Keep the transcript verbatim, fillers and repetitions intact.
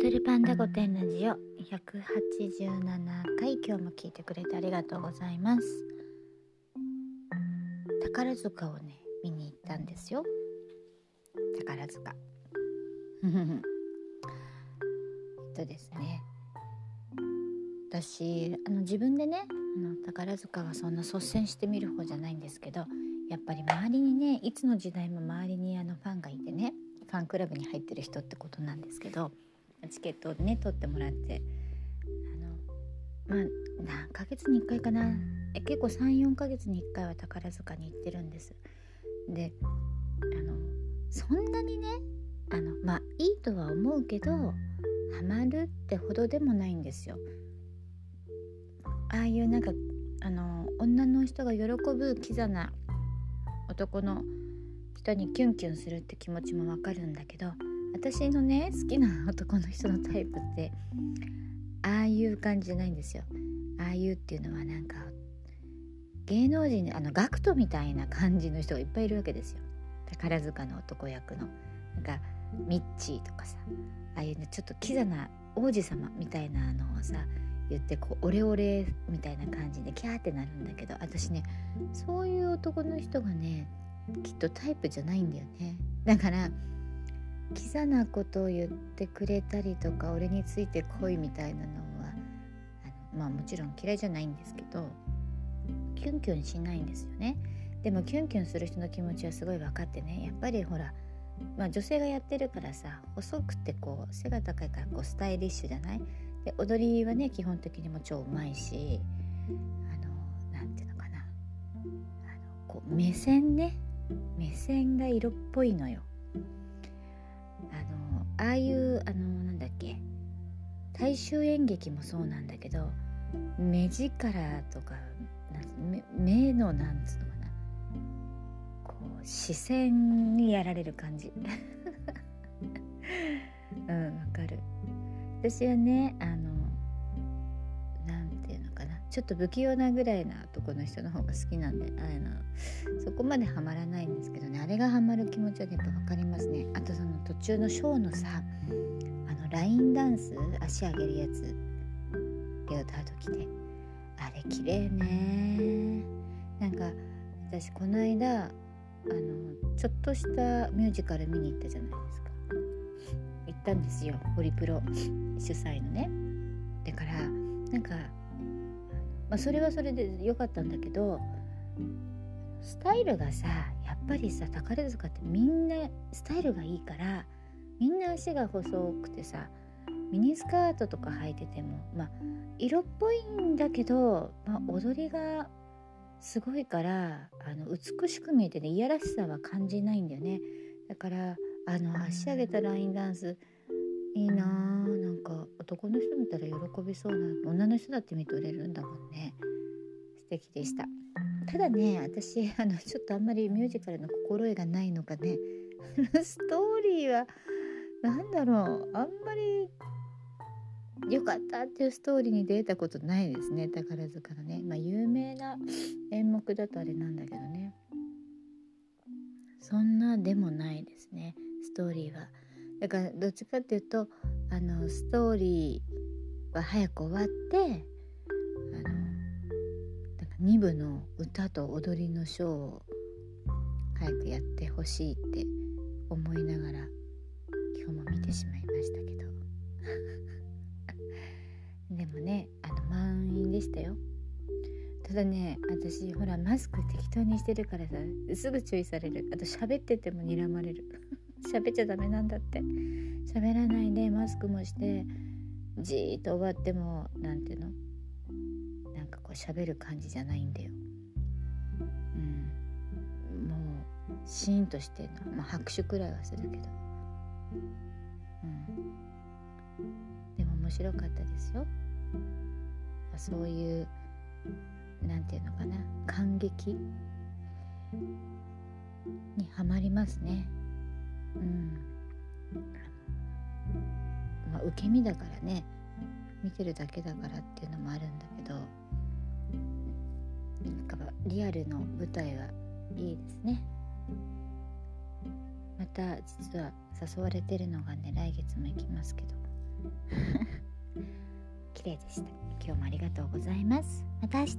踊るパンダ御殿ラジオひゃくはちじゅうななかい、今日も聞いてくれてありがとうございます。宝塚をね見に行ったんですよ。宝塚えっとですね、私あの自分でねあの宝塚はそんな率先して見る方じゃないんですけど、やっぱり周りにね、いつの時代も周りにあのファンがいてね、ファンクラブに入ってる人ってことなんですけど、チケットをね取ってもらって、あのまあ何ヶ月にいっかいかな、結構 さん,よん ヶ月にいっかいは宝塚に行ってるんです。であのそんなにねあのまあいいとは思うけどハマるってほどでもないんですよ。ああいうなんかあの女の人が喜ぶキザな男の人にキュンキュンするって気持ちもわかるんだけど、私のね好きな男の人のタイプってああいう感じじゃないんですよ。ああいうっていうのはなんか芸能人、あのガクトみたいな感じの人がいっぱいいるわけですよ。宝塚の男役のなんかミッチーとかさ、ああいうちょっとキザな王子様みたいなのをさ言ってこうオレオレみたいな感じでキャーってなるんだけど、私ねそういう男の人がねきっとタイプじゃないんだよね。だからキザなことを言ってくれたりとか俺について来いみたいなのはあのまあもちろん嫌いじゃないんですけど、キュンキュンしないんですよね。でもキュンキュンする人の気持ちはすごい分かってね、やっぱりほら、まあ、女性がやってるからさ、細くてこう背が高いからこうスタイリッシュじゃない。で踊りはね基本的にも超うまいし、あのなんていうのかな、あのこう目線ね、目線が色っぽいのよ。あのああいうあのなんだっけ、大衆演劇もそうなんだけど、目力とかなん目のなんつうのかな、こう視線にやられる感じ。うんわかる。私はねあのなんていうのかな、ちょっと不器用なぐらいな男の人の方が好きなんで、あのそこまでハマらないんですけどね、あれがハマる気持ちはやっぱ分かりますね。あとその途中のショーのさ、あのラインダンス、足上げるやつ、レオタード着て、あれ綺麗ね。なんか私この間あのちょっとしたミュージカル見に行ったじゃないですか。行ったんですよ、ホリプロ主催のね。だからなんか、まあ、それはそれで良かったんだけど、スタイルがさ、やっぱりさ宝塚ってみんなスタイルがいいからみんな足が細くてさ、ミニスカートとか履いててもまあ色っぽいんだけど、まあ、踊りがすごいからあの美しく見えてね、いやらしさは感じないんだよね。だからあの足上げたラインダンスいいなぁ。なんか男の人見たら喜びそうな、女の人だって見とれるんだもんね。素敵でした。ただね、私あのちょっとあんまりミュージカルの心得がないのかね、ストーリーはなんだろう、あんまり良かったっていうストーリーに出たことないですね、宝塚のね。まあ有名な演目だとあれなんだけどね、そんなでもないですね、ストーリーは。だからどっちかっていうとあのストーリーは早く終わって、あのなんかに部の歌と踊りのショーを早くやってほしいって思いながら今日も見てしまいましたけどでもねあの満員でしたよ。ただね、私ほらマスク適当にしてるからさ、すぐ注意される。あと喋ってても睨まれる喋っちゃダメなんだって。喋らないでマスクもしてじーっと終わってもなんていうの、なんかこう喋る感じじゃないんだよ。うん、もうシーンとしてんの、まあ、拍手くらいはするけど、うん、でも面白かったですよ。そういうなんていうのかな、感激にはまりますね。うん、まあ、受け身だからね、見てるだけだからっていうのもあるんだけど、なんかリアルの舞台はいいですね。また実は誘われてるのがね、来月も行きますけど、綺麗でした。今日もありがとうございます。また明日。